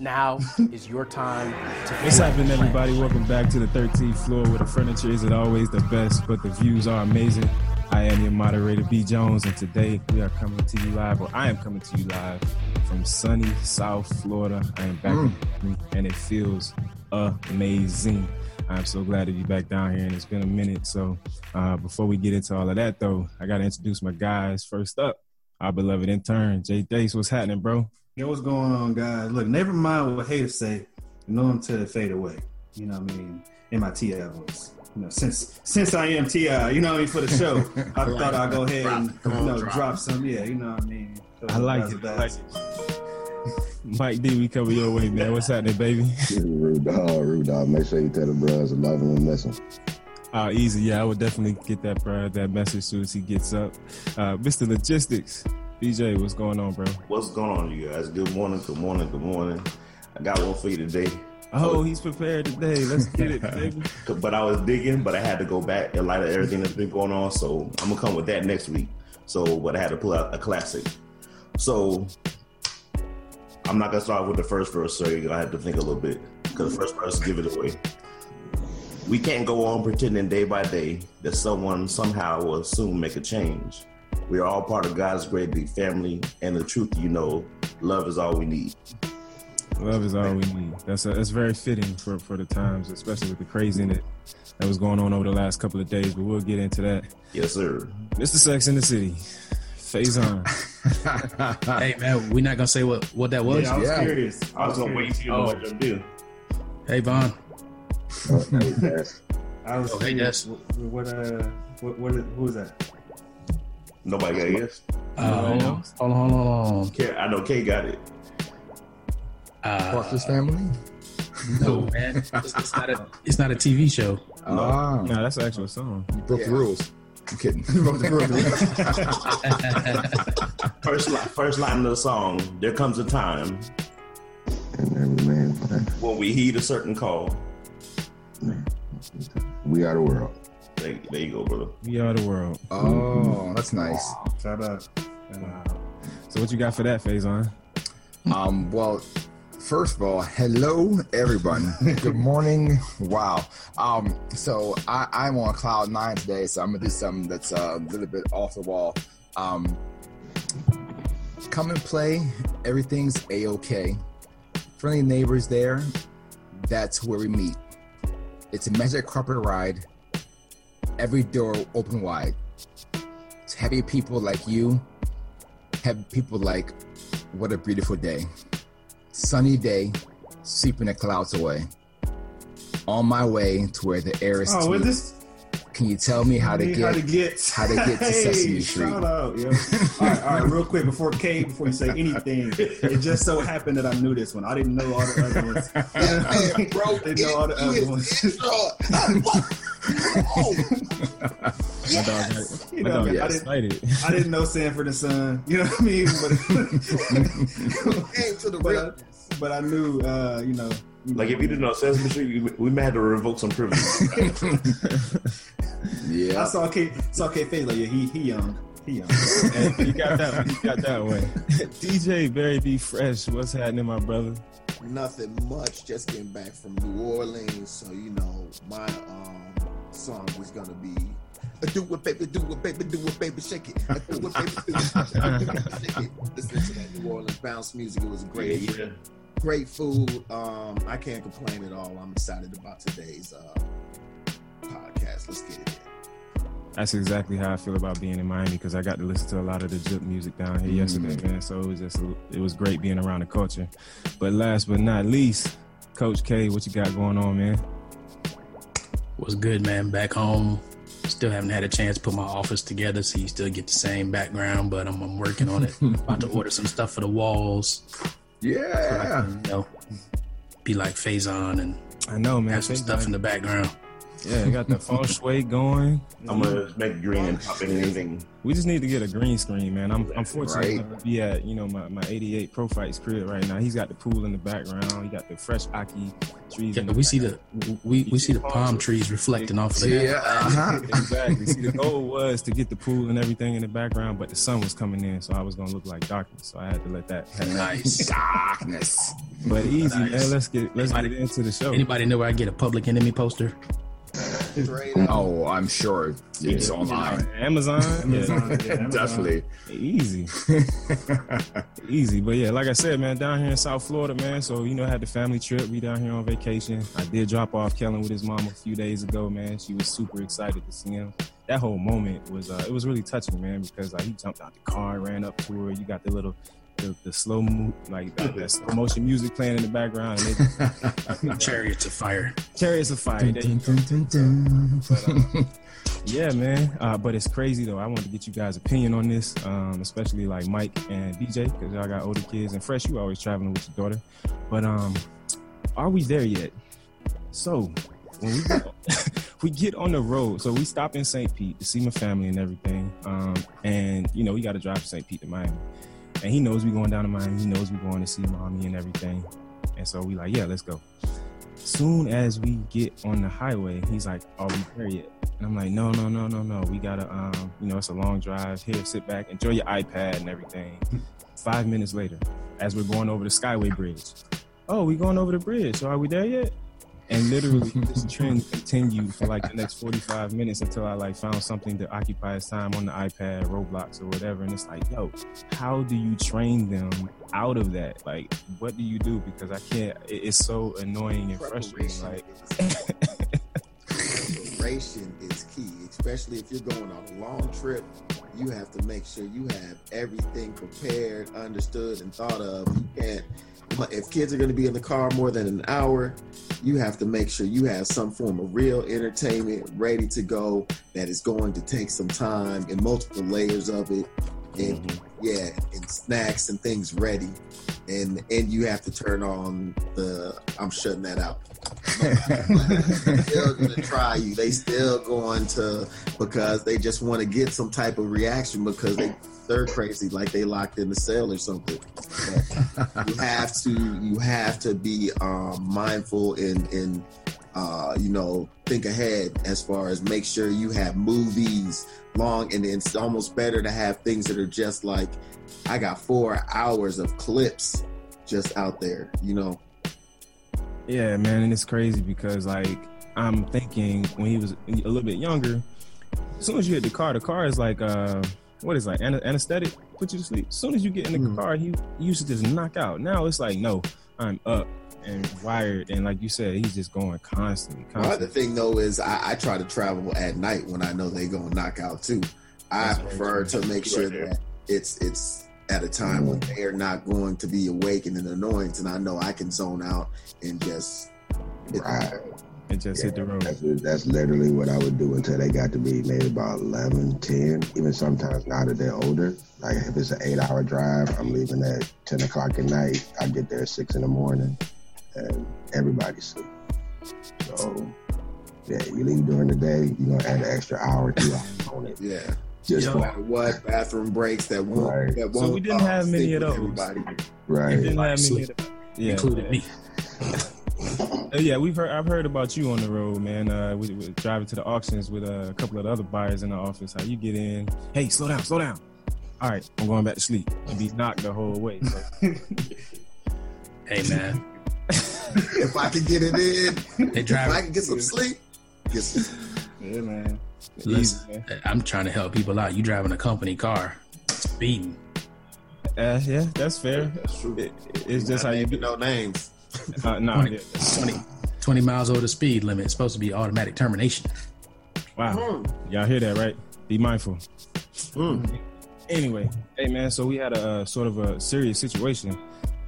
Now is your time to play. What's happening, everybody? Welcome back to the 13th floor, where the furniture isn't always the best, but the views are amazing. I am your moderator, B. Jones, and today we are coming to you live, or I am coming to you live from sunny South Florida. I am back, and it feels amazing. I'm so glad to be back down here, and it's been a minute. So before we get into all of that, though, I got to introduce my guys. First up, our beloved intern, Jay Dace. What's happening, bro? Yo, what's going on, guys? Look, never mind what haters say, know them to fade away. You know what I mean? In my T.I. voice. You know, since I am T.I., you know what I mean, for the show, I thought I'd go ahead and drop some. Yeah, you know what I mean? I like it. Mike D, we cover your way, man. What's happening, baby? Yeah, Rudolph. Make sure you tell the brothers a loving message. Easy. Yeah, I would definitely get that brother, that message as soon as he gets up. Mr. Logistics. DJ, what's going on, bro? What's going on, you guys? Good morning. I got one for you today. Oh, he's prepared today. Let's get it, baby. But I was digging, but I had to go back in light of everything that's been going on, so I'm going to come with that next week. But I had to pull out a classic. So I'm not going to start with the first verse, so you're going to have to think a little bit, because the first verse give it away. We can't go on pretending day by day that someone somehow will soon make a change. We are all part of God's great big family, and the truth, you know, love is all we need. Love is all we need. That's very fitting for the times, especially with the craziness that was going on over the last couple of days, but we'll get into that. Yes, sir. Mr. Sex in the City, Faison. Hey, man, we're not going to say what that was? Yeah, I was curious. I was going to wait till you know what you're going to do. Hey, Von. I was curious. Who was that? Nobody got a guess? Hold on. I know K got it. Parker's Family? No, man. It's not a TV show. No, that's an actual song. You broke the rules. I'm kidding. You broke the rules. First line of the song, there comes a time when we heed a certain call. We are the world. There you go, brother. We are the world. Oh, that's nice. Shout out. So what you got for that, Faison? Well, first of all, hello, everyone. Good morning. Wow. So I'm on cloud 9 today, so I'm going to do something that's a little bit off the wall. Come and play. Everything's A-OK. Friendly neighbors there. That's where we meet. It's a magic carpet ride. Every door open wide. It's happy people like you. Happy people like, what a beautiful day. Sunny day, sweeping the clouds away. On my way to where the air is sweet. Can you tell me how to get to Sesame Street? Shout out, yo. All right, real quick, before you say anything, it just so happened that I knew this one. I didn't know all the other ones. Yes. You know, I didn't know Sanford and Son. You know what I mean? But I knew, you know. Like, if you didn't know Sesame Street, we may have to revoke some privilege. Yeah. I saw K. Faye like, yeah, he young. And he got that one. DJ Barry B Fresh, what's happening, my brother? Nothing much. Just getting back from New Orleans, so you know my song was gonna be do it, baby, shake it. Do it, baby, shake it. Listen to that New Orleans bounce music. It was great. Yeah. Great food. I can't complain at all. I'm excited about today's podcast. Let's get it in. That's exactly how I feel about being in Miami, because I got to listen to a lot of the Jip music down here yesterday, man. So it was great being around the culture. But last but not least, Coach K, what you got going on, man? What's good, man? Back home. Still haven't had a chance to put my office together, so you still get the same background, but I'm working on it. About to order some stuff for the walls. Yeah, so I can, be like Faison and I know, man. Have some stuff in the background. Yeah, I got the feng shui going. I'm gonna make green and pop anything. We just need to get a green screen, man. I'm fortunate to be at, you know, my 88 Pro Fights crib right now. He's got the pool in the background. He got the fresh aki trees. Yeah, we see the palm trees reflecting off of that. Yeah, uh-huh. Exactly. See, the goal was to get the pool and everything in the background, but the sun was coming in, so I was gonna look like darkness. So I had to let that happen. Nice darkness. But easy, nice. Man. Let's get into the show. Anybody know where I get a Public Enemy poster? Oh, I'm sure it's online. Amazon. Yeah, Amazon. Definitely. Easy. But yeah, like I said, man, down here in South Florida, man. So, you know, I had the family trip. We down here on vacation. I did drop off Kellen with his mom a few days ago, man. She was super excited to see him. That whole moment was, it was really touching, man, because like he jumped out the car, ran up to her. You got the little... The slow move, like that slow motion music playing in the background. Chariots of Fire. But, yeah, man. But it's crazy though. I wanted to get you guys' opinion on this, especially like Mike and DJ, because y'all got older kids and Fresh. You always traveling with your daughter. But are we there yet? So when we get on the road. So we stop in St. Pete to see my family and everything. And you know we got to drive to St. Pete to Miami. And he knows we're going down to Miami. He knows we're going to see mommy and everything. And so we like, yeah, let's go. Soon as we get on the highway, he's like, are we there yet? And I'm like, no. We got to, you know, it's a long drive. Here, sit back, enjoy your iPad and everything. 5 minutes later, as we're going over the Skyway Bridge. Oh, we're going over the bridge. So are we there yet? And literally this trend continued for like the next 45 minutes until I like found something to occupy his time on the iPad, Roblox or whatever. And it's like, yo, how do you train them out of that? Like, what do you do? Because I can't, it's so annoying and frustrating. Like, preparation is key, especially if you're going on a long trip. You have to make sure you have everything prepared, understood, and thought of. You can't. If kids are going to be in the car more than an hour, you have to make sure you have some form of real entertainment ready to go that is going to take some time and multiple layers of it. And yeah, and snacks and things ready. And you have to turn on the, I'm shutting that out. They're still going to try you. They still going to, because they just want to get some type of reaction because they're crazy, like they locked in the cell or something. But you have to be mindful and you know, think ahead as far as make sure you have movies long, and it's almost better to have things that are just like, I got 4 hours of clips just out there, you know? Yeah, man, and it's crazy because like, I'm thinking when he was a little bit younger, as soon as you hit the car is like, what is like anesthetic, put you to sleep. As soon as you get in the car, he used to just knock out. Now it's like, no, I'm up and wired, and like you said, he's just going constantly. Well, the thing though is I try to travel at night when I know they gonna knock out too. That's prefer to make sure that it's at a time when they're not going to be awake and an annoyance, and I know I can zone out and just hit the road. That's literally what I would do until they got to be maybe about 11, 10, even sometimes now that they're older. Like if it's an 8-hour drive, I'm leaving at 10 o'clock at night. I get there at 6 in the morning and everybody's sleep. So yeah, you leave during the day, you're going to add an extra hour or 2 hours on it. Yeah. Just no matter what, bathroom breaks, that won't. So we didn't have many of those. Everybody. Right. We didn't have many of those. Yeah. Including me. Yeah, I've heard about you on the road, man. We driving to the auctions with a couple of the other buyers in the office. How you get in? Hey, slow down. All right, I'm going back to sleep. And be knocked the whole way. So. Hey, man. If I could get it in, if I could get some sleep. Yeah, man. Listen, easy, man. I'm trying to help people out. You driving a company car, speeding. Yeah, that's fair. That's true. It's just how you do no names. No, 20 miles over the speed limit. It's supposed to be automatic termination. Wow. Y'all hear that, right? Be mindful. Anyway, hey man, so we had a sort of a serious situation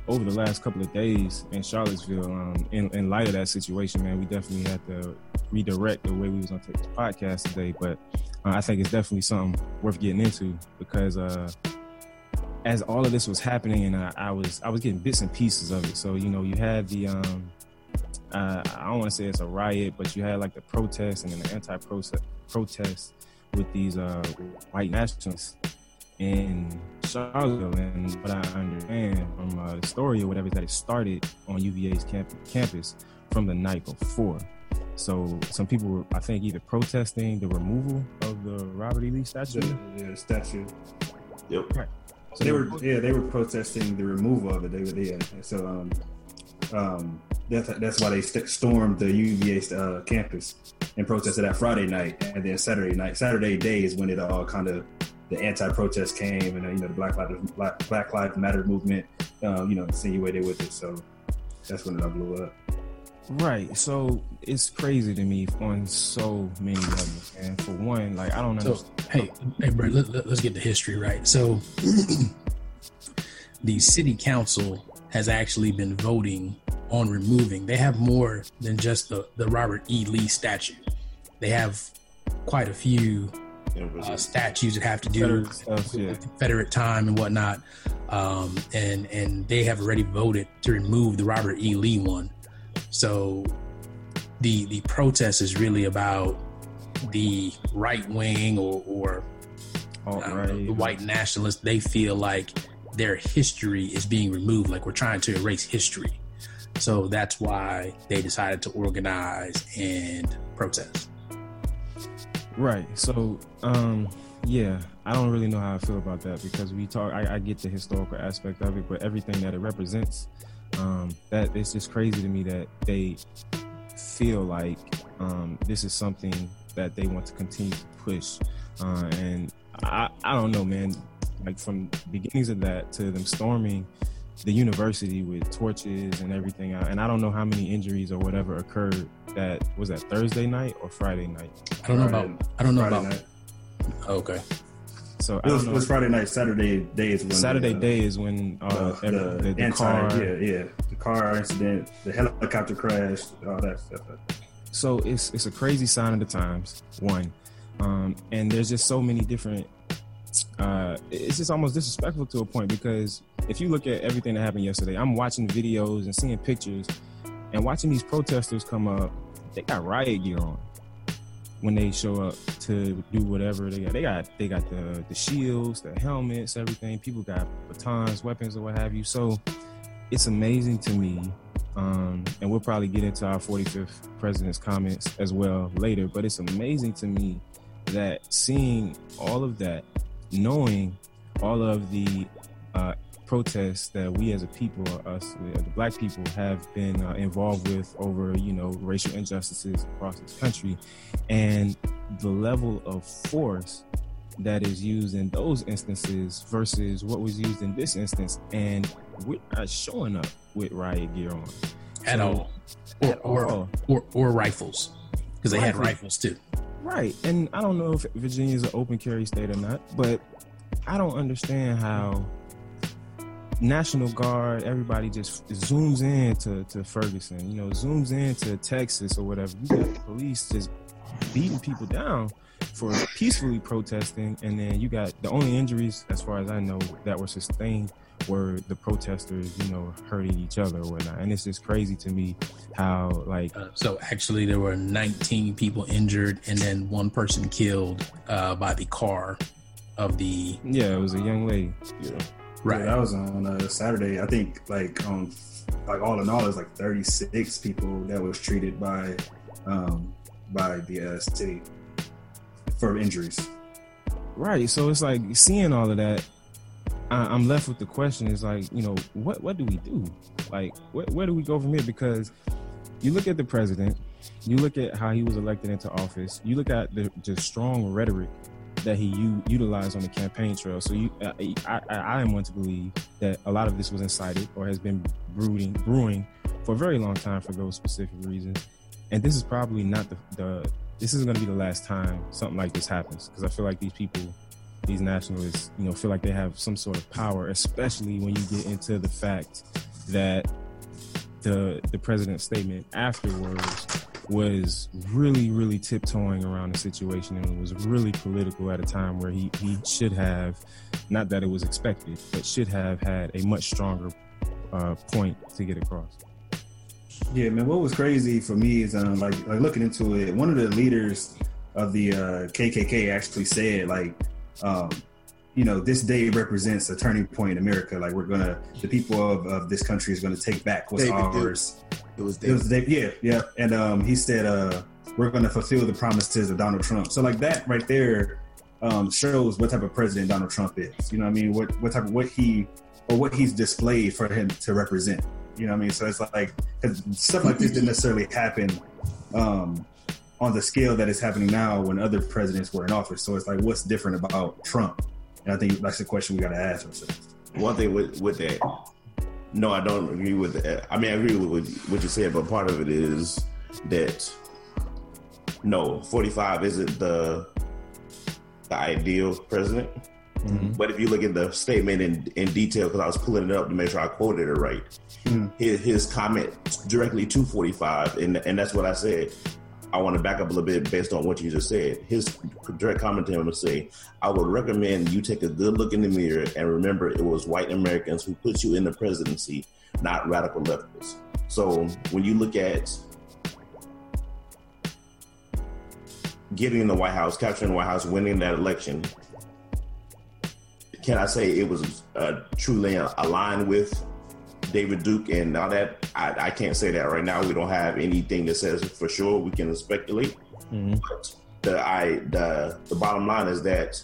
over the last couple of days in Charlottesville. In light of that situation, man, we definitely had to redirect the way we was going to take this podcast today, but I think it's definitely something worth getting into because as all of this was happening, and I was getting bits and pieces of it. So you know, you had the I don't want to say it's a riot, but you had like the protest and then the anti-protest with these white nationalists in Charlottesville. And what I understand from the story or whatever is that it started on UVA's campus from the night before. So some people were, I think, either protesting the removal of the Robert E. Lee statue. Yeah, statue. Yep. Right. So they were protesting the removal of it. So that's why they stormed the UVA campus and protested that Friday night, and then Saturday night. Saturday day is when it all kind of the anti-protest came, and the Black Lives Matter movement, insinuated with it. So that's when it all blew up. Right, so it's crazy to me on so many levels. And for one, like, I don't know. So, hey, bro, let's get the history right. So, the city council has actually been voting on removing. They have more than just the Robert E. Lee statue. They have quite a few statues that have to do with Confederate time and whatnot. And they have already voted to remove the Robert E. Lee one. So the protest is really about the right wing or the white nationalists. They feel like their history is being removed, like we're trying to erase history. So that's why they decided to organize and protest. Right. So, I don't really know how I feel about that because I get the historical aspect of it, but everything that it represents, that it's just crazy to me that they feel like this is something that they want to continue to push, and I don't know, man. Like from the beginnings of that to them storming the university with torches and everything, and I don't know how many injuries or whatever occurred. That was that Thursday night or Friday night. I don't know about Friday night. Okay. So it was Friday night. Saturday day is when the car. Yeah. The car incident, the helicopter crash, all that stuff. So it's a crazy sign of the times. One, and there's just so many different. It's just almost disrespectful to a point because if you look at everything that happened yesterday, I'm watching videos and seeing pictures, and watching these protesters come up. They got riot gear on. When they show up to do whatever they got the shields, the helmets, everything. People got batons, weapons, or what have you. So it's amazing to me, and we'll probably get into our 45th president's comments as well later. But it's amazing to me that seeing all of that, knowing all of the protests that we as a people, the black people, have been involved with over, racial injustices across this country, and the level of force that is used in those instances versus what was used in this instance, and we're not showing up with riot gear on or rifles, because they had rifles too. Right, and I don't know if Virginia's an open carry state or not, but I don't understand how National Guard, everybody just zooms in to Ferguson, zooms in to Texas or whatever. You got the police just beating people down for peacefully protesting, and then you got the only injuries, as far as I know, that were sustained were the protesters, hurting each other or whatnot. And it's just crazy to me how, like... So actually there were 19 people injured and then one person killed by the car of the... Yeah, it was a young lady. Yeah. Right. Yeah, that was on Saturday. I think all in all, it was like 36 people that was treated by the city for injuries. Right. So it's like seeing all of that, I'm left with the question is like, what do we do? Like, where do we go from here? Because you look at the president, you look at how he was elected into office, you look at the just strong rhetoric that he utilized on the campaign trail. So I am one to believe that a lot of this was incited or has been brewing for a very long time for those specific reasons. And this is probably not this isn't going to be the last time something like this happens, because I feel like these people, these nationalists, feel like they have some sort of power, especially when you get into the fact that the president's statement afterwards was really, really tiptoeing around the situation, and it was really political at a time where he should have, not that it was expected, but should have had a much stronger point to get across. Yeah, man. What was crazy for me is like looking into it. One of the leaders of the KKK actually said this day represents a turning point in America. Like the people of this country is gonna take back what's ours. It was David. Yeah. And he said we're gonna fulfill the promises of Donald Trump. So like that right there shows what type of president Donald Trump is. You know what I mean? What he's displayed for him to represent. You know what I mean? So it's like, 'cause stuff like this didn't necessarily happen on the scale that is happening now when other presidents were in office. So it's like, what's different about Trump? And I think that's the question we got to ask ourselves. One thing with that, no, I don't agree with that. I mean, I agree with what you said, but part of it is that, no, 45 isn't the ideal president. Mm-hmm. But if you look at the statement in detail, because I was pulling it up to make sure I quoted it right, mm-hmm. his comment directly to 45, and that's what I said. I want to back up a little bit based on what you just said. His direct comment to him would say, I would recommend you take a good look in the mirror and remember it was white Americans who put you in the presidency, not radical leftists. So when you look at getting in the White House, capturing the White House, winning that election, can I say it was truly aligned with David Duke and all that? I can't say that right now. We don't have anything that says for sure. We can speculate. Mm-hmm. But the bottom line is that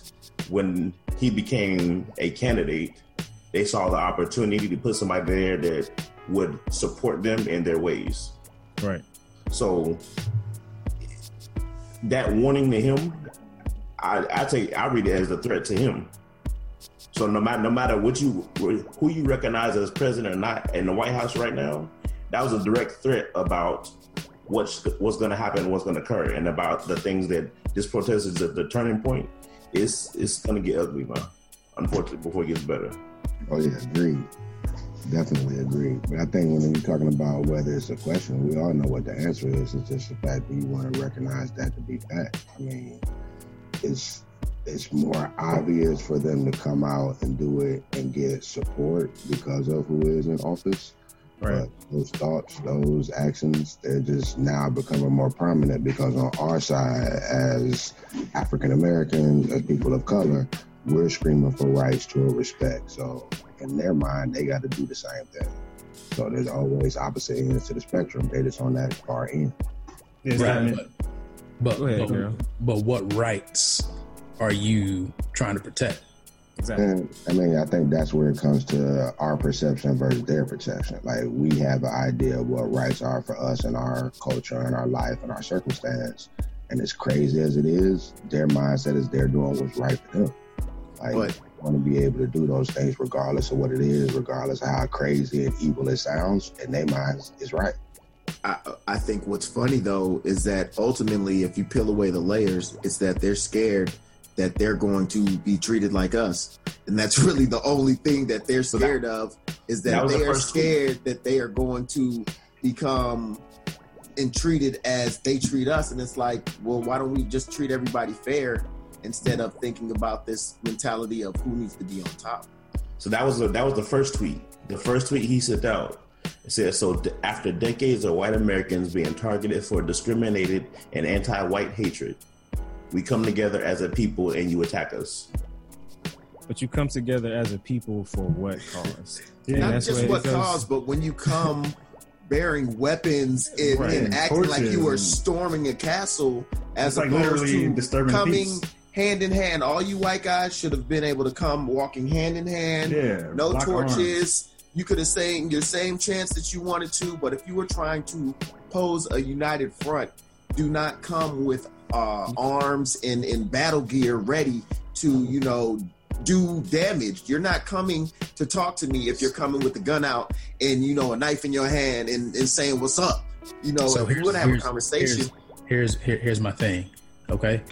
when he became a candidate, they saw the opportunity to put somebody there that would support them in their ways. Right. So that warning to him, I read it as a threat to him. So no matter who you recognize as president or not in the White House right now, that was a direct threat about what's going to happen, what's going to occur, and about the things that this protest is at the turning point. It's going to get ugly, man. Unfortunately, before it gets better. Oh yeah, agreed. Definitely agreed. But I think when we're talking about whether it's a question, we all know what the answer is. It's just the fact that you want to recognize that to be fact. I mean, it's more obvious for them to come out and do it and get support because of who is in office. Right. But those thoughts, those actions, they're just now becoming more prominent because on our side, as African Americans, as people of color, we're screaming for rights to respect. So in their mind, they got to do the same thing. So there's always opposite ends to the spectrum. They're just on that far end. Right. But what rights are you trying to protect? Exactly. And, I mean, I think that's where it comes to our perception versus their perception. Like, we have an idea of what rights are for us in our culture and our life and our circumstance. And as crazy as it is, their mindset is they're doing what's right for them. Like, they want to be able to do those things regardless of what it is, regardless of how crazy and evil it sounds, and their mind is right. I think what's funny, though, is that ultimately, if you peel away the layers, it's that they're scared that they're going to be treated like us. And that's really the only thing that they're scared of, is that they are scared that they are going to become and treated as they treat us. And it's like, well, why don't we just treat everybody fair instead of thinking about this mentality of who needs to be on top? So that was the first tweet. The first tweet he sent out. It says, so after decades of white Americans being targeted for discriminated and anti-white hatred, we come together as a people and you attack us. But you come together as a people for what cause? Yeah, not just what cause, but when you come bearing weapons and acting like you are storming a castle, as like literally disturbing peace. Hand in hand. All you white guys should have been able to come walking hand in hand. Yeah, no torches. Arms. You could have sang your same chants that you wanted to, but if you were trying to pose a united front, do not come with arms and in battle gear ready to do damage. You're not coming to talk to me if you're coming with the gun out and a knife in your hand and saying what's up. So if you would have a conversation. Here's my thing. Okay,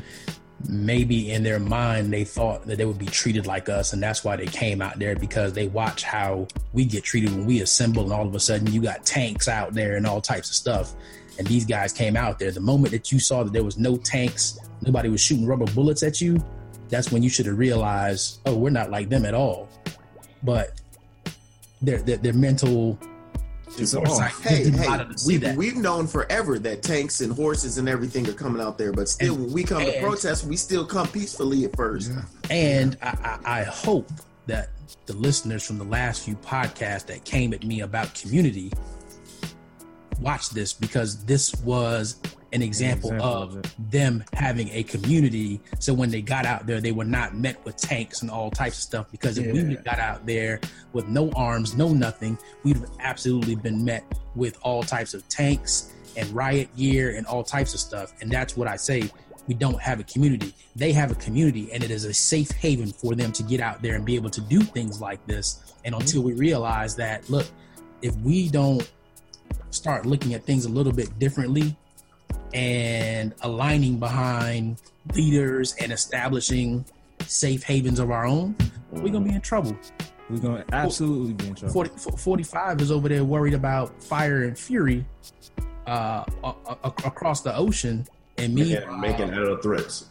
maybe in their mind they thought that they would be treated like us, and that's why they came out there, because they watch how we get treated when we assemble, and all of a sudden you got tanks out there and all types of stuff. And these guys came out there. The moment that you saw that there was no tanks, nobody was shooting rubber bullets at you, that's when you should have realized, oh, we're not like them at all. But their mental So it's like, we've known forever that tanks and horses and everything are coming out there, but still, when we come to protest, we still come peacefully at first. Yeah. And I hope that the listeners from the last few podcasts that came at me about community watch this, because this was an example of them having a community. So when they got out there, they were not met with tanks and all types of stuff, because if we got out there with no arms, no nothing, we'd have absolutely been met with all types of tanks and riot gear and all types of stuff. And that's what I say. We don't have a community. They have a community, and it is a safe haven for them to get out there and be able to do things like this. And until we realize that, look, if we don't start looking at things a little bit differently and aligning behind leaders and establishing safe havens of our own, we're going to be in trouble. We're going to absolutely be in trouble. 45 is over there worried about fire and fury across the ocean. And making idle threats.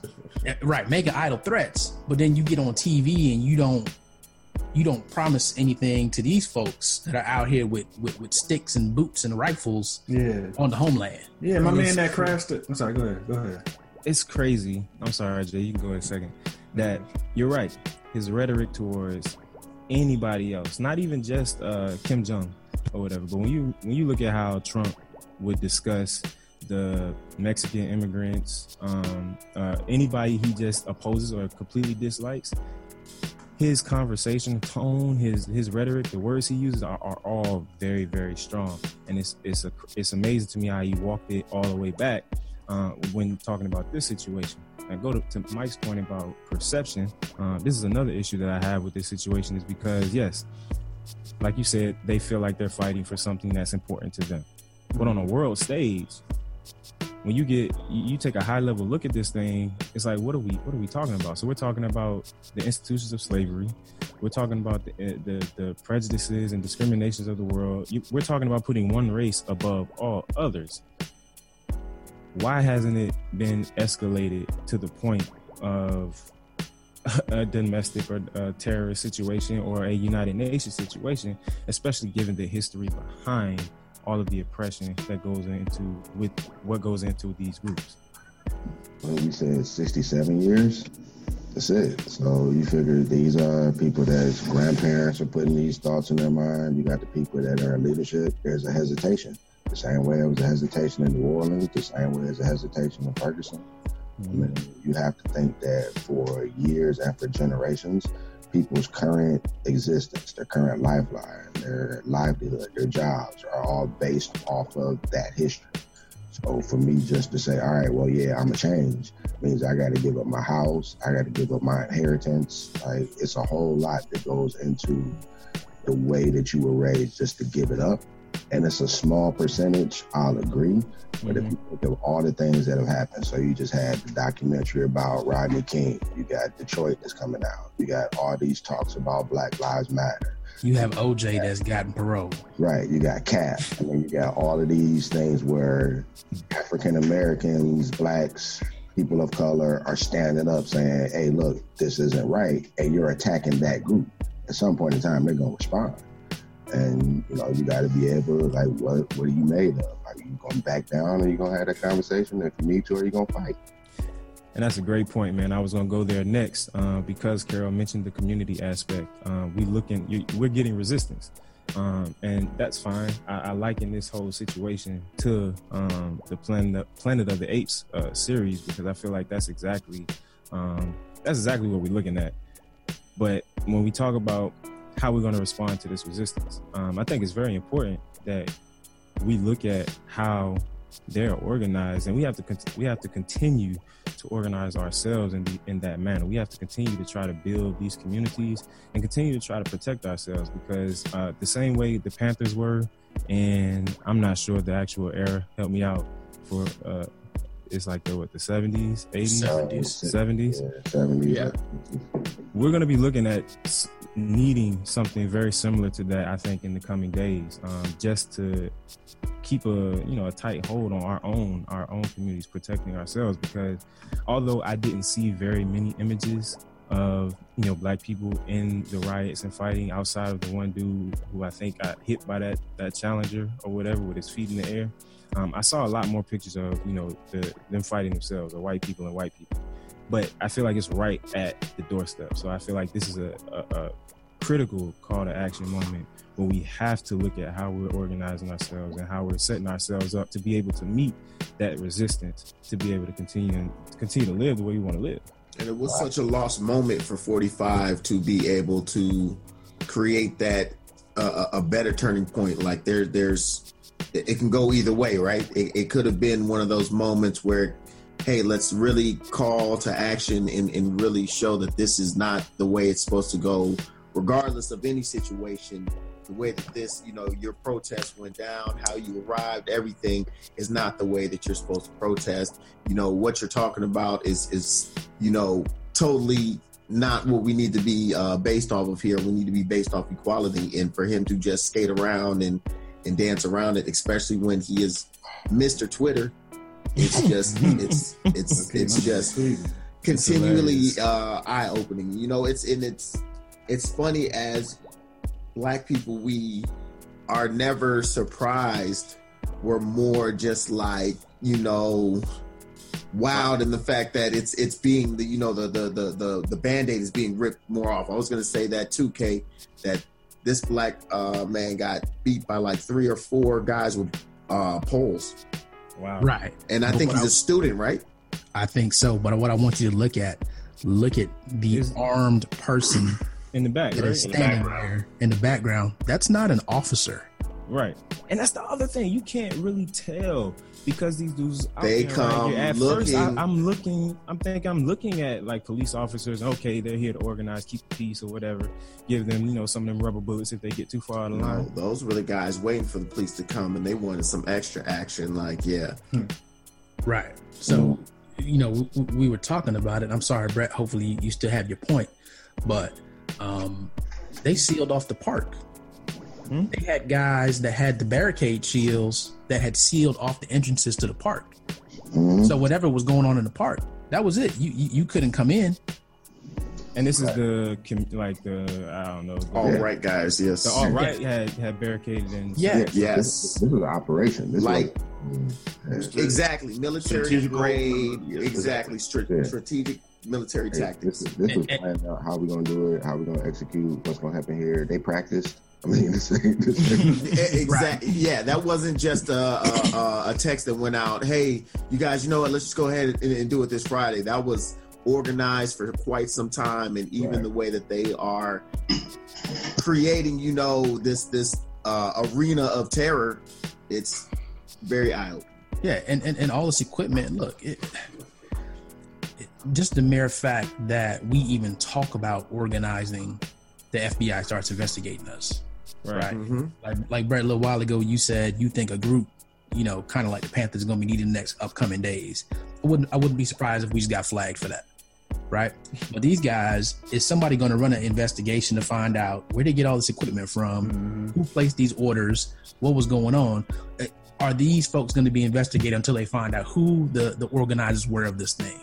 Right, making idle threats. But then you get on TV and you don't promise anything to these folks that are out here with sticks and boots and rifles on the homeland. Yeah, my man that crashed it. I'm sorry, go ahead. It's crazy. I'm sorry, Jay, you can go in a second. That you're right. His rhetoric towards anybody else, not even just Kim Jong or whatever, but when you look at how Trump would discuss the Mexican immigrants, anybody he just opposes or completely dislikes, his conversation tone, his rhetoric, the words he uses are all very, very strong. And it's amazing to me how he walked it all the way back when talking about this situation. And go to Mike's point about perception. This is another issue that I have with this situation, is because, yes, like you said, they feel like they're fighting for something that's important to them. But on a world stage, when you take a high level look at this thing, it's like, what are we talking about? So we're talking about the institutions of slavery. We're talking about the prejudices and discriminations of the world. We're talking about putting one race above all others. Why hasn't it been escalated to the point of a domestic or a terrorist situation or a United Nations situation, especially given the history behind all of the oppression that goes into with what goes into these groups? Well, we said 67 years. That's it. So you figure these are people that's grandparents are putting these thoughts in their mind. You got the people that are in leadership. There's a hesitation. The same way it was a hesitation in New Orleans, the same way there's a hesitation in Ferguson. Mm-hmm. I mean, you have to think that for years and for generations, people's current existence, their current lifeline, their livelihood, their jobs are all based off of that history. So for me just to say, all right, well, yeah, I'm a change, means I got to give up my house. I got to give up my inheritance. Like, it's a whole lot that goes into the way that you were raised just to give it up. And it's a small percentage, I'll agree. But if you look at all the things that have happened, so you just had the documentary about Rodney King, you got Detroit that's coming out, you got all these talks about Black Lives Matter. You have OJ that's gotten parole. Right, you got Cap. I mean, you got all of these things where African Americans, Blacks, people of color are standing up saying, hey, look, this isn't right. And you're attacking that group. At some point in time, they're going to respond. And, you know, you got to be able to, like, what are you made of? Are you going to back down, or you going to have that conversation? If you need to, are you going to fight? And that's a great point, man. I was going to go there next because Carol mentioned the community aspect. We're getting resistance. And that's fine. I liken this whole situation to the Planet of the Apes series, because I feel like that's exactly what we're looking at. But when we talk about how we're going to respond to this resistance, I think it's very important that we look at how they're organized, and we have to continue to organize ourselves in that manner. We have to continue to try to build these communities and continue to try to protect ourselves, because the same way the Panthers were, and I'm not sure the actual era, help me out, for it's like the 70s, 80s, 70s. We're going to be looking at needing something very similar to that, I think, in the coming days, just to keep a tight hold on our own communities, protecting ourselves. Because although I didn't see very many images of, you know, black people in the riots and fighting, outside of the one dude who I think got hit by that Challenger or whatever with his feet in the air. I saw a lot more pictures of, you know, them fighting themselves, or white people and white people. But I feel like it's right at the doorstep. So I feel like this is a critical call to action moment where we have to look at how we're organizing ourselves and how we're setting ourselves up to be able to meet that resistance, to be able to continue to live the way we want to live. And it was such a lost moment for 45 to be able to create that a better turning point. Like there's, it can go either way, right? It could have been one of those moments where, hey, let's really call to action and really show that this is not the way it's supposed to go, regardless of any situation. The way that this, you know, your protest went down, how you arrived, everything is not the way that you're supposed to protest. You know, what you're talking about is you know, totally not what we need to be based off of here. We need to be based off equality. And for him to just skate around and dance around it, especially when he is Mr. Twitter, It's just continually eye-opening. You know, it's funny, as black people, we are never surprised. We're more just like, you know, wowed in the fact that it's being the, you know, the Band-Aid is being ripped more off. I was gonna say that 2K, that this black man got beat by like 3 or 4 guys with poles. Wow. Right. And I think he's a student, right? I think so. But what I want you to look at the armed person in the back, that is standing there in the background. That's not an officer. Right. And that's the other thing. You can't really tell, because these dudes out there, come right here. At first, I'm thinking I'm looking at like police officers. Okay, they're here to organize, keep the peace or whatever. Give them, you know, some of them rubber bullets if they get too far out of line. No, those were the guys waiting for the police to come, and they wanted some extra action. Like, yeah, right. So, you know, we were talking about it. I'm sorry, Brett. Hopefully, you still have your point, but they sealed off the park. They had guys that had the barricade shields that had sealed off the entrances to the park. So whatever was going on in the park, that was it. You couldn't come in. And this is the alt-right guys. Yes, the alt-right had barricaded in. Yes. This is an operation. This like is exactly military grade. Exactly strategic. Military tactics. This was planned out. How we gonna do it? How we gonna execute? What's gonna happen here? They practiced. I mean, this exactly. Right. Yeah, that wasn't just a text that went out. Hey, you guys, you know what? Let's just go ahead and do it this Friday. That was organized for quite some time, and even the way that they are creating, you know, this arena of terror, it's very eye-opening. Yeah, and all this equipment. Look. Just the mere fact that we even talk about organizing, the FBI starts investigating us, right? Mm-hmm. Like Brett, a little while ago, you said you think a group, you know, kind of like the Panthers, is going to be needed in the next upcoming days. I wouldn't be surprised if we just got flagged for that, right? But these guys, is somebody going to run an investigation to find out where they get all this equipment from, who placed these orders, what was going on? Are these folks going to be investigated until they find out who the organizers were of this thing?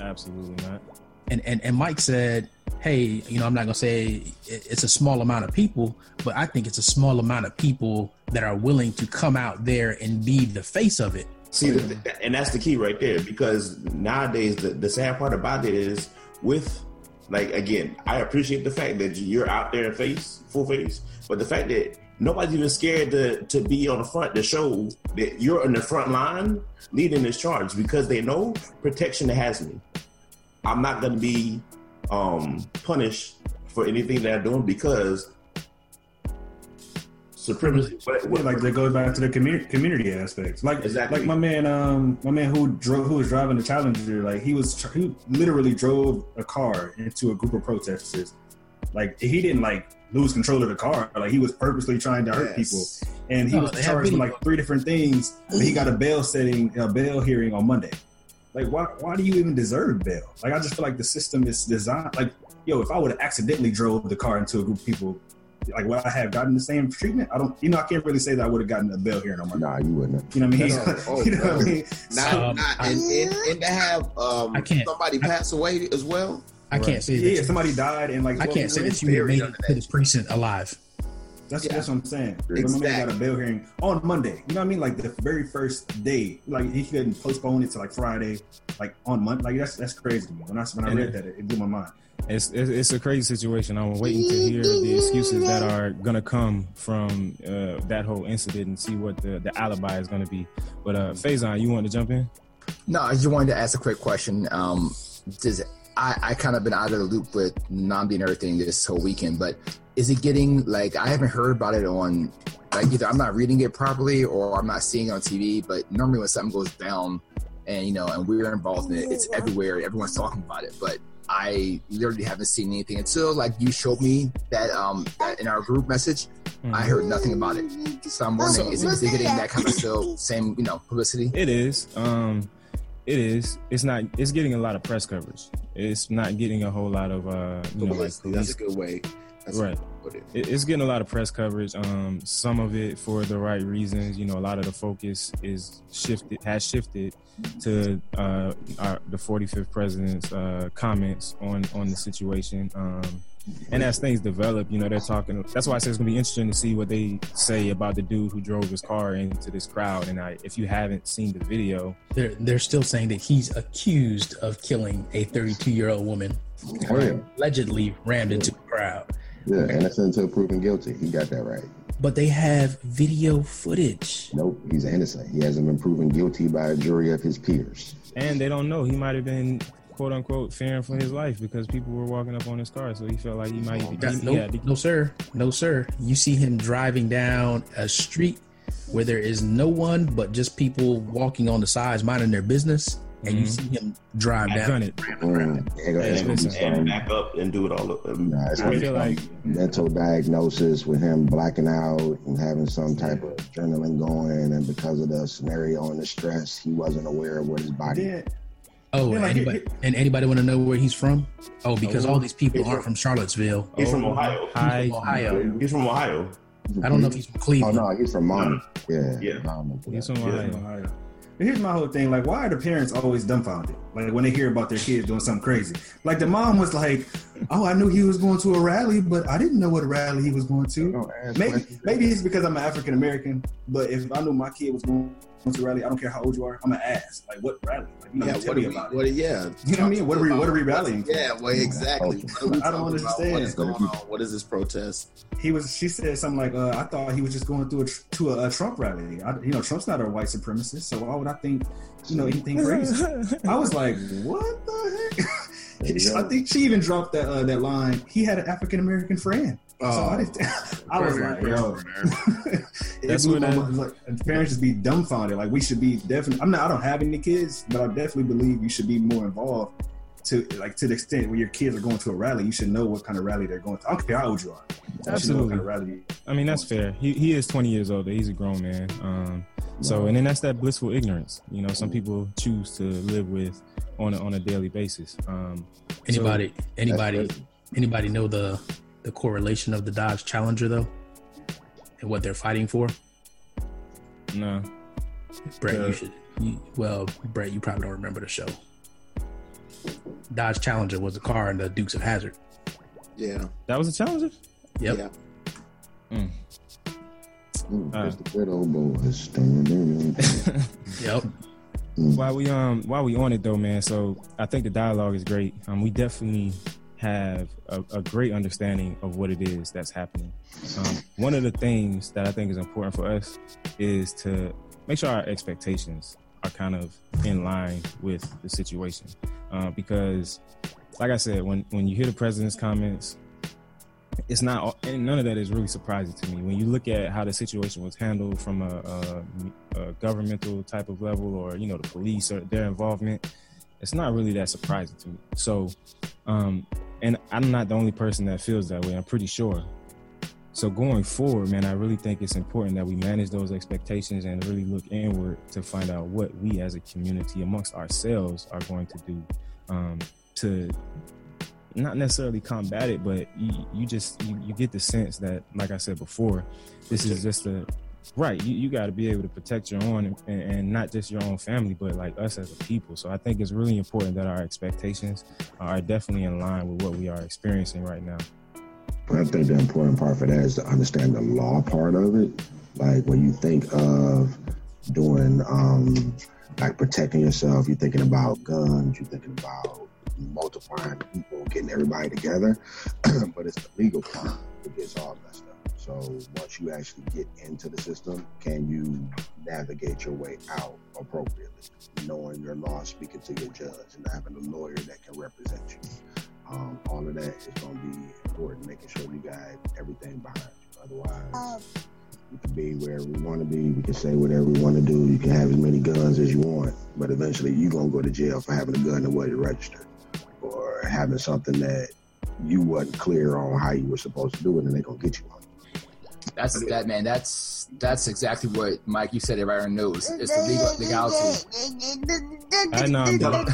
Absolutely not. And Mike said, hey, you know, I'm not gonna say it's a small amount of people, but I think it's a small amount of people that are willing to come out there and be the face of it. See, and that's the key right there, because nowadays the sad part about it is, with, like, again, I appreciate the fact that you're out there in full face, but the fact that nobody's even scared to be on the front, to show that you're on the front line leading this charge, because they know protection has me. I'm not going to be punished for anything that I'm doing, because supremacy. What, like, that goes back to the community aspects. Like, exactly. Like my man who was driving the Challenger, like he literally drove a car into a group of protesters. Like, he didn't like lose control of the car. Like, he was purposely trying to hurt people, and he was charged with like 3 different things. But he got a bail hearing on Monday. Like, why do you even deserve bail? Like, I just feel like the system is designed. Like, yo, if I would have accidentally drove the car into a group of people, like, would I have gotten the same treatment? I don't, you know, I can't really say that I would have gotten a bail hearing on Monday. Nah, you wouldn't. You know what I mean? You know what I mean? Not, and to have somebody pass away as well. I can't say that. Yeah, somebody died and like I can't say that you would make it to the precinct alive. That's what I'm saying. Exactly. My man got a bail hearing on Monday. You know what I mean? Like the very first day, like he couldn't postpone it to like Friday, like on Monday. Like that's crazy. When I read that, it blew my mind. It's a crazy situation. I'm waiting to hear the excuses that are gonna come from that whole incident and see what the alibi is gonna be. But Faison, you wanted to jump in? No, I just wanted to ask a quick question. I kind of been out of the loop with non-binary thing this whole weekend, but is it getting like I haven't heard about it on like either I'm not reading it properly or I'm not seeing it on TV. But normally when something goes down and you know and we're involved in it, it's everywhere. Everyone's talking about it, but I literally haven't seen anything until like you showed me that in our group message. Mm-hmm. I heard nothing about it, so I'm wondering is it getting that kind of still same publicity? It is. It is. It's not. It's getting a lot of press coverage. It's not getting a whole lot of. That's a good way. That's right. It's getting a lot of press coverage. Some of it for the right reasons. You know, a lot of the focus has shifted to the 45th president's comments on the situation. And as things develop, they're talking. That's why I say it's gonna be interesting to see what they say about the dude who drove his car into this crowd. And if you haven't seen the video, they're still saying that he's accused of killing a 32-year-old woman who allegedly rammed into the crowd. Yeah, and that's until proven guilty. He got that right. But they have video footage. Nope, he's innocent. He hasn't been proven guilty by a jury of his peers. And they don't know. He might have been, quote unquote, fearing for his life because people were walking up on his car, so he felt like he might be No, sir. You see him driving down a street where there is no one but just people walking on the sides minding their business, and you see him drive down it. And back up and do it all over. I feel like mental diagnosis with him blacking out and having some type of adrenaline going, and because of the scenario and the stress, he wasn't aware of what his body did. Oh, and anybody want to know where he's from? Oh, because all these people aren't from Charlottesville. He's from Ohio. He's from Ohio. I don't know if he's from Cleveland. Oh, no, he's from Miami. He's from Ohio. Here's my whole thing. Like, why are the parents always dumbfounded? Like, when they hear about their kids doing something crazy. Like, the mom was like, oh, I knew he was going to a rally, but I didn't know what rally he was going to. Maybe it's because I'm an African-American, but if I knew my kid was going to rally, I don't care how old you are, I'm going to ask, like, what rally? Like, you know what I mean? What are we rallying for? Yeah, well, exactly. I don't understand. What is going on? What is this protest? She said something like, I thought he was just going to a Trump rally. Trump's not a white supremacist, so why would I think, anything crazy? I was like, what the heck? I think she even dropped that line. He had an African American friend. So I was like, yo. That's what parents should be dumbfounded. Like, we should be definitely. I don't have any kids, but I definitely believe you should be more involved. To the extent where your kids are going to a rally, you should know what kind of rally they're going to. I don't care how old you are. Absolutely. What kind of rally. I mean, that's fair. He is 20 years old. He's a grown man. So, and then that's that blissful ignorance. Some people choose to live with on a daily basis. Anybody know the correlation of the Dodge Challenger though, and what they're fighting for? No, Brett, you should. Brett, you probably don't remember the show. Dodge Challenger was a car in the Dukes of Hazzard. Yeah, that was a Challenger. Yep. Yeah. Mm. Ooh, the good old boys. Yep. While we on it though, man. So I think the dialogue is great. We definitely have a great understanding of what it is that's happening. One of the things that I think is important for us is to make sure our expectations are kind of in line with the situation. Because like I said, when you hear the president's comments, it's not, and none of that is really surprising to me. When you look at how the situation was handled from a governmental type of level or, the police or their involvement, it's not really that surprising to me. So, and I'm not the only person that feels that way, I'm pretty sure. So going forward, man, I really think it's important that we manage those expectations and really look inward to find out what we as a community amongst ourselves are going to do to not necessarily combat it, but you get the sense that, like I said before, this is just a Right. You got to be able to protect your own and not just your own family, but like us as a people. So I think it's really important that our expectations are definitely in line with what we are experiencing right now. But I think the important part for that is to understand the law part of it. Like when you think of doing, like protecting yourself, you're thinking about guns, you're thinking about multiplying people, getting everybody together, but it's the legal part that gets all messed up. So once you actually get into the system, can you navigate your way out appropriately, knowing your law, speaking to your judge, and having a lawyer that can represent you? All of that is going to be important, making sure we got everything behind you. Otherwise, we can be wherever we want to be. We can say whatever we want to do. You can have as many guns as you want, but eventually you're going to go to jail for having a gun that wasn't registered or having something that you wasn't clear on how you were supposed to do it, and they're going to get you on it. That's exactly what, Mike, you said it right on the nose. It's the legality. I know I'm done.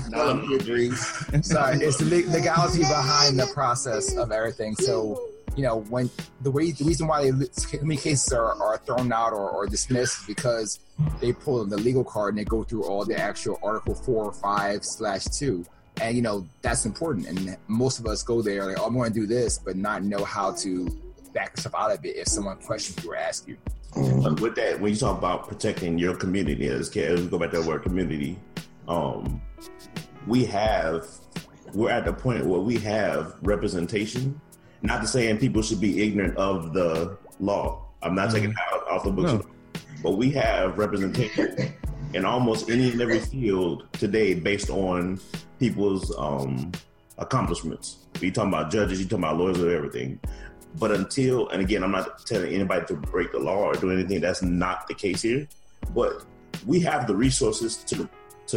Sorry, it's the legality behind the process of everything. So, you know, when the reason why so many cases are thrown out or dismissed is because they pull the legal card and they go through all the actual Article 4, 5/2. And, you know, that's important. And most of us go there like, oh, I'm going to do this, but not know how to back yourself out of it if someone questions you or asks you. With that, when you talk about protecting your community, as we go back to the word community, we're at the point where we have representation. Not to saying people should be ignorant of the law. I'm not taking it off the books. No. But we have representation in almost any and every field today based on people's accomplishments. You're talking about judges, you're talking about lawyers, or everything. But until, and again, I'm not telling anybody to break the law or do anything. That's not the case here. But we have the resources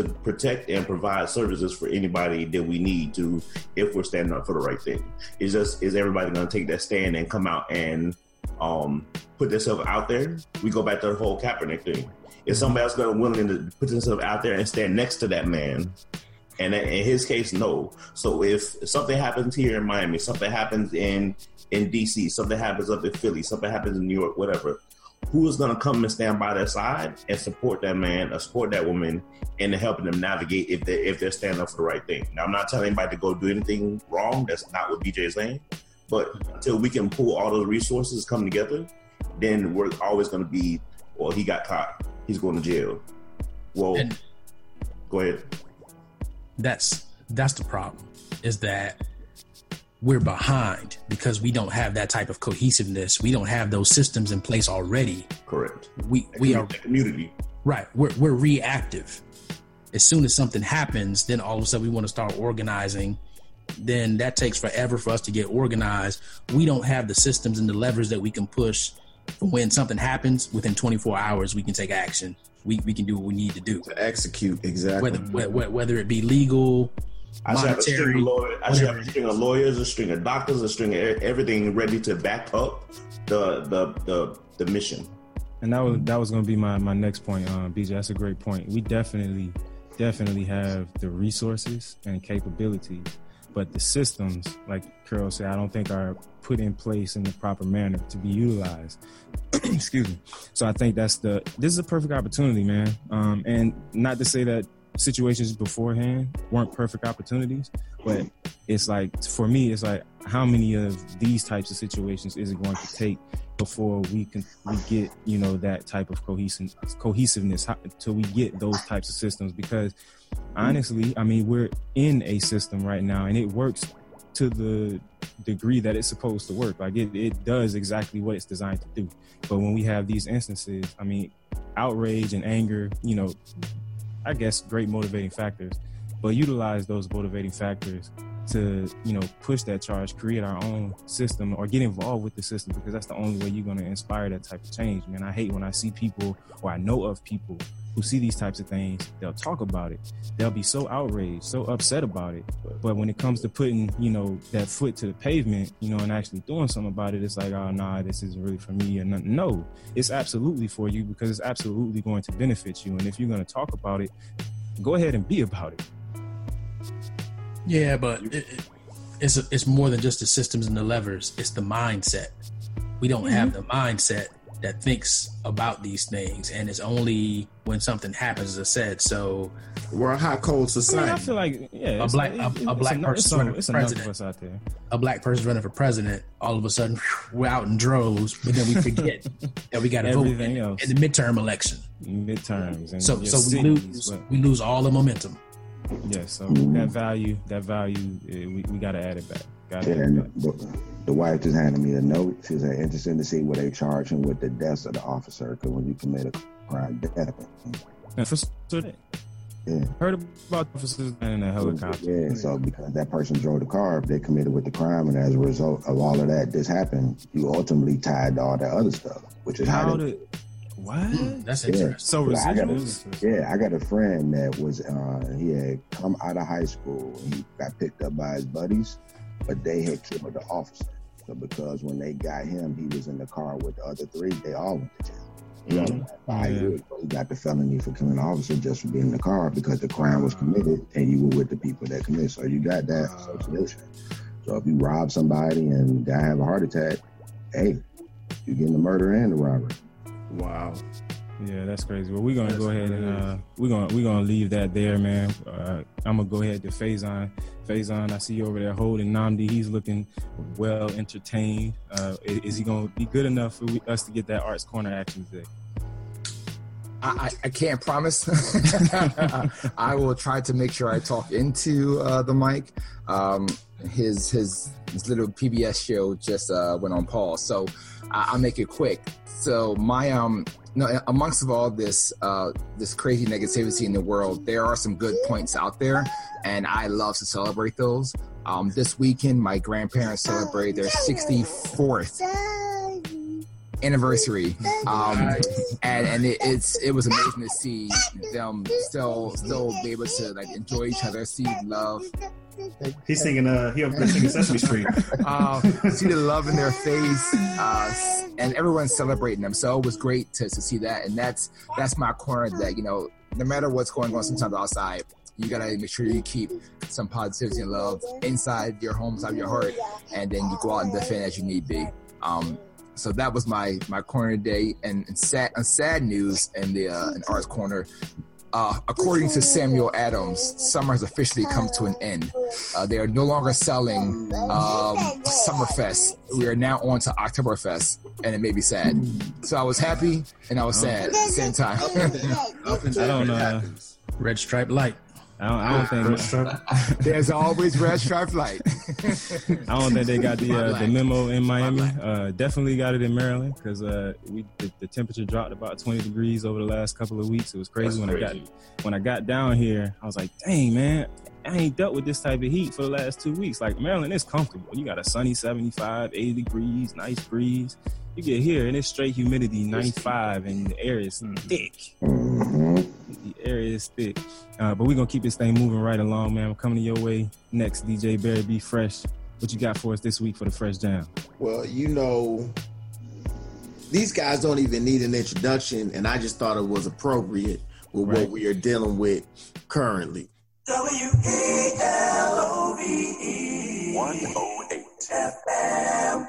to protect and provide services for anybody that we need to, if we're standing up for the right thing. It's just, is everybody going to take that stand and come out and put themselves out there? We go back to the whole Kaepernick thing. Is somebody else going to willing to put themselves out there and stand next to that man? And in his case, no. So if something happens here in Miami, something happens in D.C., something happens up in Philly, something happens in New York, whatever, who is going to come and stand by their side and support that man or support that woman and helping them navigate if they're standing up for the right thing? Now, I'm not telling anybody to go do anything wrong. That's not what BJ is saying. But until we can pull all those resources, come together, then we're always going to be, well, he got caught. He's going to jail. Well, go ahead. That's the problem, is that we're behind because we don't have that type of cohesiveness. We don't have those systems in place already. Correct. We are community. Right. We're reactive. As soon as something happens, then all of a sudden we want to start organizing. Then that takes forever for us to get organized. We don't have the systems and the levers that we can push. When something happens, within 24 hours, we can take action. We can do what we need to do to execute. Exactly. Whether it be legal, I should have a string of lawyers, a string of doctors, a string of everything ready to back up the mission. And that was going to be my next point, BJ. That's a great point. We definitely have the resources and capabilities, but the systems, like Carol said, I don't think are put in place in the proper manner to be utilized. Excuse me. So I think this is a perfect opportunity, man. And not to say that situations beforehand weren't perfect opportunities, but it's like, for me, it's like, how many of these types of situations is it going to take before we get, you know, that type of cohesiveness, till we get those types of systems? Because honestly, I mean, we're in a system right now and it works to the degree that it's supposed to work. Like it does exactly what it's designed to do. But when we have these instances, I mean, outrage and anger, you know, I guess great motivating factors, but utilize those motivating factors to, you know, push that charge, create our own system, or get involved with the system, because that's the only way you're going to inspire that type of change. Man, I hate when I see people, or I know of people who see these types of things. They'll talk about it. They'll be so outraged, so upset about it. But when it comes to putting, you know, that foot to the pavement, you know, and actually doing something about it, it's like, oh, nah, this isn't really for me. And no, it's absolutely for you, because it's absolutely going to benefit you. And if you're going to talk about it, go ahead and be about it. Yeah, but it's more than just the systems and the levers. It's the mindset. We don't have the mindset that thinks about these things, and it's only when something happens that's said. So we're a hot cold society. I feel like a black person running for president, all of a sudden we're out in droves, but then we forget that we got to vote in the midterm election. Midterms, so we lose all the momentum. Yeah, so that value, we got to add it back. The wife just handed me a note. She said, interesting to see where they charge him with the deaths of the officer, because when you commit a crime, death happens. And for certain, heard about officers in a helicopter. Yeah, so because that person drove the car, they committed with the crime, and as a result of all of that, this happened. You ultimately tied to all that other stuff, which is how they... What? That's interesting. So I got a friend that was, he had come out of high school. He got picked up by his buddies, but they had killed the officer. So because when they got him, he was in the car with the other three. They all went to jail. He got the felony for killing an officer just for being in the car, because the crime was committed and you were with the people that committed. So you got that association. So if you rob somebody and guy have a heart attack, hey, you're getting the murder and the robbery. Wow. Yeah, that's crazy. Well, we're gonna go ahead and we're gonna leave that there, man. I'm gonna go ahead to Faison. Faison, I see you over there holding Namdi. He's looking well entertained. Is he gonna be good enough for us to get that Arts Corner action today? I can't promise. I will try to make sure I talk into the mic. His little PBS show just went on pause, so I'll make it quick. So my amongst of all this this crazy negativity in the world, there are some good points out there, and I love to celebrate those. This weekend, my grandparents celebrate their 64th anniversary, and it was amazing to see them still be able to like enjoy each other, see love. He's singing. He over there singing Sesame Street. See the love in their face, and everyone's celebrating them. So it was great to see that, and that's my corner. That no matter what's going on, sometimes outside, you gotta make sure you keep some positivity and love inside your home, inside your heart, and then you go out and defend as you need be. So that was my corner today, and sad news in the in Arts Corner. According to Samuel Adams, summer has officially come to an end. They are no longer selling Summerfest. We are now on to Octoberfest, and it made me sad. So I was happy and I was sad at the same time. I don't know. Red stripe light. I don't think there's always red stripe light. I don't think they got the memo in Miami. Definitely got it in Maryland, because the temperature dropped about 20 degrees over the last couple of weeks. It was crazy. When I got down here, I was like, dang, man, I ain't dealt with this type of heat for the last 2 weeks. Like, Maryland is comfortable. You got a sunny 75, 80 degrees, nice breeze. You get here and it's straight humidity, 95, and the air is thick. The air is thick. But we're going to keep this thing moving right along, man. We're coming to your way next, DJ Barry B Fresh. What you got for us this week for the Fresh Jam? Well, these guys don't even need an introduction, and I just thought it was appropriate with what we are dealing with currently. WELOVE 108 FM.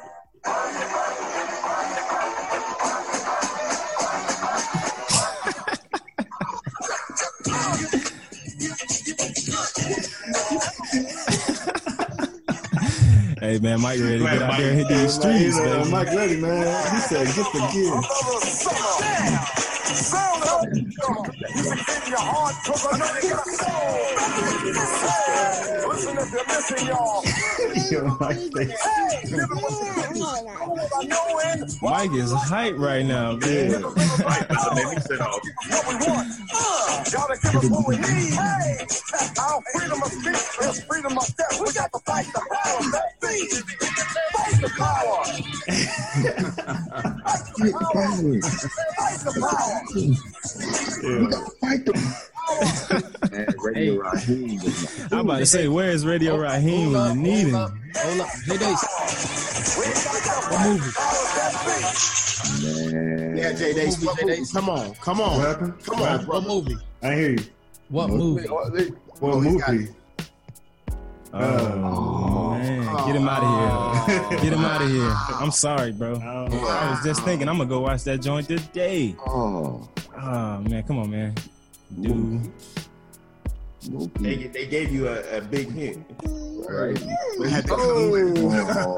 Hey man, Mike ready to get out there and hit these streets, man. Mike ready, man. He said, "Get the gear." Mike is hype right now, man. Y'all to give us what we need. Hey, our freedom of speech is freedom of death. We got to fight the power. Fight the power. Fight the power. We got to fight the power. Man, Radio Raheem. I'm about to say, where is Radio Raheem when you need him? Hold up. Hey, Dace. What movie? Man. Yeah, Jay Dace. Come on. Come on. What movie? I hear you. What movie? What movie? Oh, Man, get him out of here. Get him out of here. I'm sorry, bro. I was just thinking I'm going to go watch that joint today. Oh, man. Come on, man. Dude. They gave you a big hit. Right. We had to come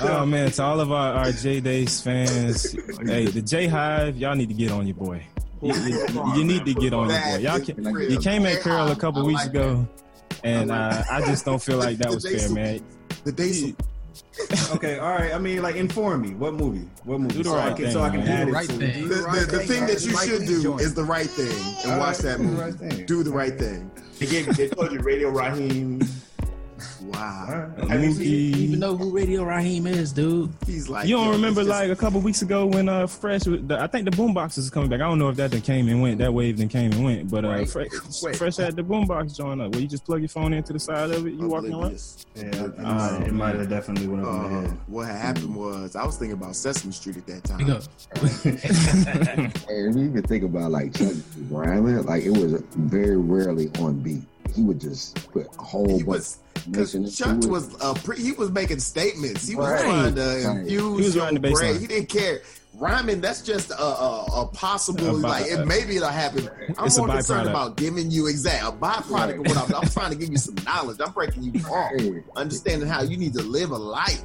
Oh, man. To all of our Jay Dace fans, hey, the J Hive, y'all need to get on your boy. You need to get on your boy. Y'all you came at Carol a couple weeks ago, and I just don't feel like that was fair, man. The Dace. Okay, all right. I mean, like, inform me. What movie? Do the right thing. So I can add it. The thing that you should do is the right thing and watch that movie. Do the right thing. They told you Radio Raheem. Wow. I don't even know who Radio Raheem is, dude. He's like, you don't remember like a couple weeks ago when Fresh, I think the boombox is coming back. I don't know if that came and went, that wave then came and went, but Fresh had the boombox joined up where you just plug your phone into the side of it, you walking around. Yeah, it might have definitely went over my head. What happened was I was thinking about Sesame Street at that time. And you could think about like Chuck Rhymer, like it was very rarely on beat. He would just put a whole bunch. Because Chuck was he was making statements. He was trying to infuse your brain. He didn't care. Rhyming, that's just a possible, like it may be it'll happen. I'm more concerned about giving you a byproduct of what I'm trying to give you some knowledge. I'm breaking you off, understanding how you need to live a life.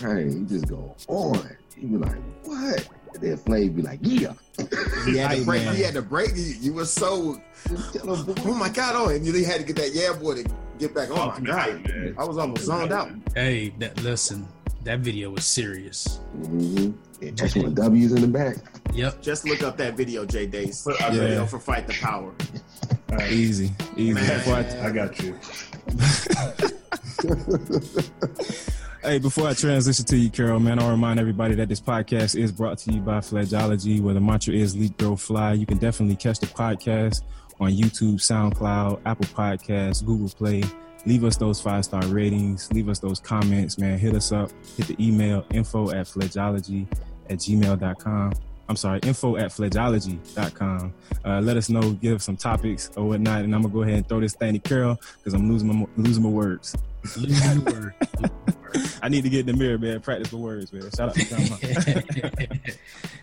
Hey, you just go on. You be like, what? Their Flav be like, yeah. He had to break. You were so, oh my God, oh, and you had to get that yeah boy to get back on. Oh my God, man. I was almost zoned out. Hey, that video was serious. Mm-hmm. Yeah, just with W's in the back. Yep. Just look up that video, Jay Dace. Put up video for Fight the Power. All right. Easy. Man. I got you. Hey, before I transition to you, Carol, man, I'll remind everybody that this podcast is brought to you by Fledgeology, where the mantra is leap, grow, fly. You can definitely catch the podcast on YouTube, SoundCloud, Apple Podcasts, Google Play. Leave us those 5-star ratings. Leave us those comments, man. Hit us up. Hit the email, info@fledgeology@gmail.com. I'm sorry, info@fledgeology.com. Let us know, give some topics or whatnot, and I'm going to go ahead and throw this thing to Carol because I'm losing my words. Losing my words. I need to get in the mirror, man. Practice the words, man. Shout out to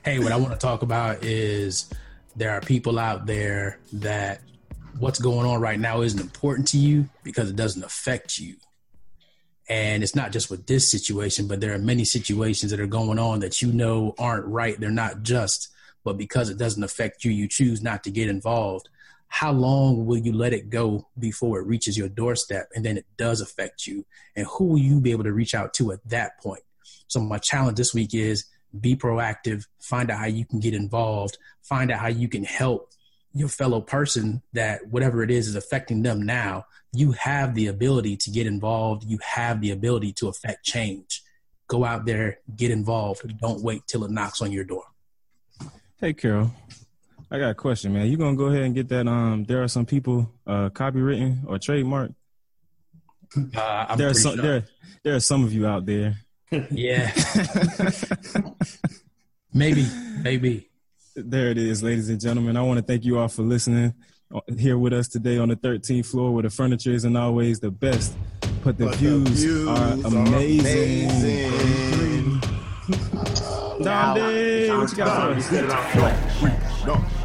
Hey, what I want to talk about is there are people out there that what's going on right now isn't important to you because it doesn't affect you. And it's not just with this situation, but there are many situations that are going on that you know aren't right. They're not just, but because it doesn't affect you, you choose not to get involved. How long will you let it go before it reaches your doorstep and then it does affect you? And who will you be able to reach out to at that point? So my challenge this week is be proactive, find out how you can get involved, find out how you can help your fellow person that whatever it is affecting them now. You have the ability to get involved. You have the ability to affect change. Go out there, get involved. Don't wait till it knocks on your door. Hey, Carol. I got a question, man. You gonna go ahead and get that? There are some people copywritten or trademarked. There are some of you out there. Yeah. Maybe. There it is, ladies and gentlemen. I want to thank you all for listening here with us today on the 13th floor, where the furniture isn't always the best, but the views are amazing. Dante, what you got for us?